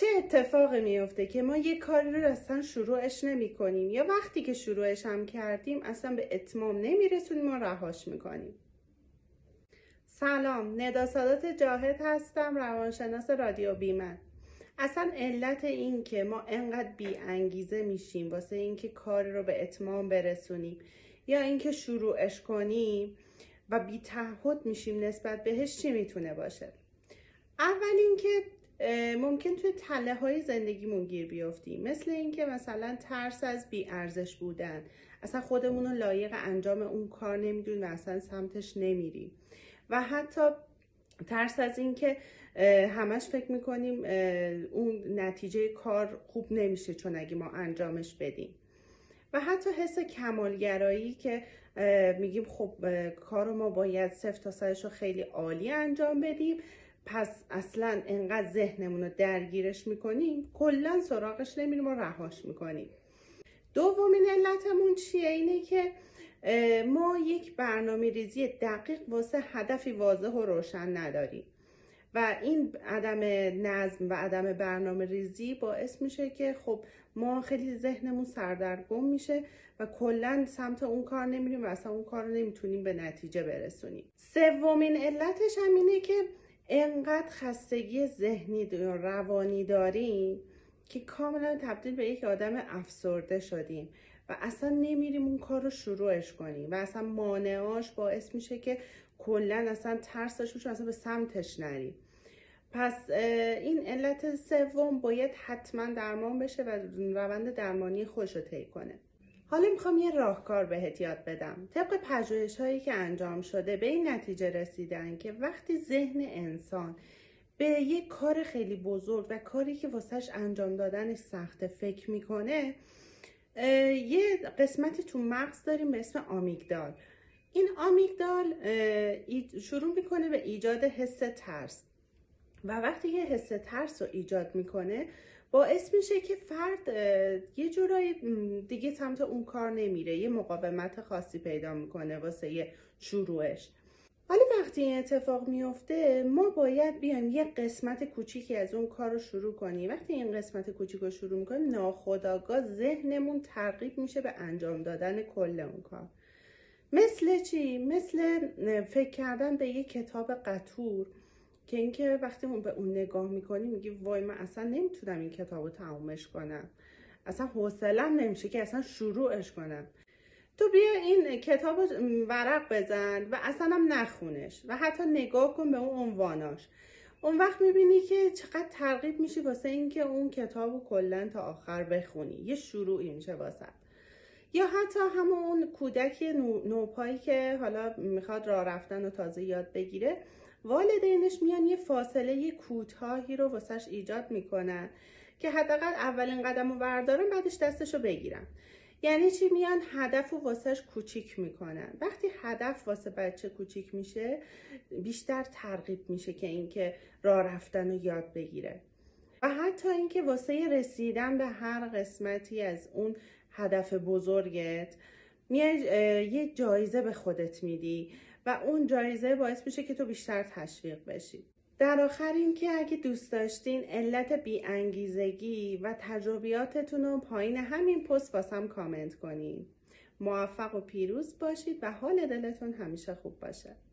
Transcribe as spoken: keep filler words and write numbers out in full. چه اتفاقی میفته که ما یک کاری رو اصلا شروعش نمی کنیم، یا وقتی که شروعش هم کردیم اصلا به اتمام نمی رسونیم و رهاش میکنیم. سلام، ندا سادات جاهد هستم، روانشناس رادیو بیمن. اصلا علت این که ما انقدر بی انگیزه میشیم واسه اینکه کار رو به اتمام برسونیم یا اینکه شروعش کنیم و بی تعهد میشیم نسبت بهش چی میتونه باشه؟ اول اینکه ممکن توی تله های زندگیمون گیر بیافتیم، مثل اینکه مثلا ترس از بی ارزش بودن، اصلا خودمون رو لایق انجام اون کار نمیدونیم و اصلا سمتش نمیریم، و حتی ترس از اینکه همش فکر میکنیم اون نتیجه کار خوب نمیشه چون اگه ما انجامش بدیم، و حتی حس کمالگرایی که میگیم خب کارو ما باید صفر تا صدش رو خیلی عالی انجام بدیم، پس اصلا انقدر ذهنمون رو درگیرش میکنیم کلا سراغش نمیریم و رهاش میکنیم. دومین علتمون چیه؟ اینه که ما یک برنامه ریزی دقیق واسه هدفی واضح و روشن نداریم و این عدم نظم و عدم برنامه ریزی باعث میشه که خب ما خیلی ذهنمون سردرگم میشه و کلا سمت اون کار نمیریم و اصلا اون کار رو نمیتونیم به نتیجه برسونیم. سومین علتش هم اینه که انقدر خستگی ذهنی و روانی داریم که کاملا تبدیل به یک آدم افسرده شدیم و اصلا نمیریم اون کار رو شروعش کنیم و اصلا مانعاش باعث میشه که کلا اصلا ترس داشته باشیم اصلا به سمتش نریم. پس این علت سوم باید حتما درمان بشه و روند درمانی خودش رو طی کنه. حالا میخوام یه راهکار بهت یاد بدم. طبق پژوهش‌هایی که انجام شده به این نتیجه رسیدن که وقتی ذهن انسان به یک کار خیلی بزرگ و کاری که واسهش انجام دادنش سخته فکر میکنه، یه قسمتی تو مغز داریم به اسم آمیگدال. این آمیگدال شروع میکنه به ایجاد حس ترس و وقتی که حس ترس رو ایجاد میکنه باعث میشه که فرد یه جورایی دیگه سمت اون کار نمیره، یه مقاومت خاصی پیدا میکنه واسه یه شروعش. ولی وقتی این اتفاق میفته ما باید بیایم یه قسمت کوچیکی از اون کار رو شروع کنیم. وقتی این قسمت کوچیک رو شروع میکنیم ناخودآگاه ذهنمون ترغیب میشه به انجام دادن کل اون کار. مثل چی؟ مثل فکر کردن به یه کتاب قطور که اینکه وقتی اون به اون نگاه میکنی میگی وای من اصلا نمیتونم این کتاب رو تمومش کنم، اصلا حوصله‌ام نمیشه که اصلا شروعش کنم. تو بیا این کتاب رو ورق بزن و اصلا هم نخونش و حتی نگاه کن به اون عنواناش، اون وقت میبینی که چقدر ترغیب میشی واسه اینکه اون کتاب رو کلا تا آخر بخونی، یه شروعی میشه واسه. یا حتی همون کودک نوپایی که حالا میخواد راه رفتن رو تازه یاد بگیره، والدینش میان یه فاصله یه کوتاهی رو واسش ایجاد میکنن که حداقل اولین قدم رو بردارن بعدش دستش رو بگیرن. یعنی چی؟ میان هدف رو واسش کوچیک میکنن. وقتی هدف واسه بچه کوچیک میشه بیشتر ترغیب میشه که اینکه راه رفتن رو یاد بگیره و حتی اینکه واسه رسیدن به هر قسمتی از اون هدف بزرگت میای یه جایزه به خودت میدی و اون جایزه باعث میشه که تو بیشتر تشویق بشی. در آخر این که اگه دوست داشتین علت بی‌انگیزگی و تجربیاتتون رو پایین همین پست واسم کامنت کنین. موفق و پیروز باشید و حال دلتون همیشه خوب باشه.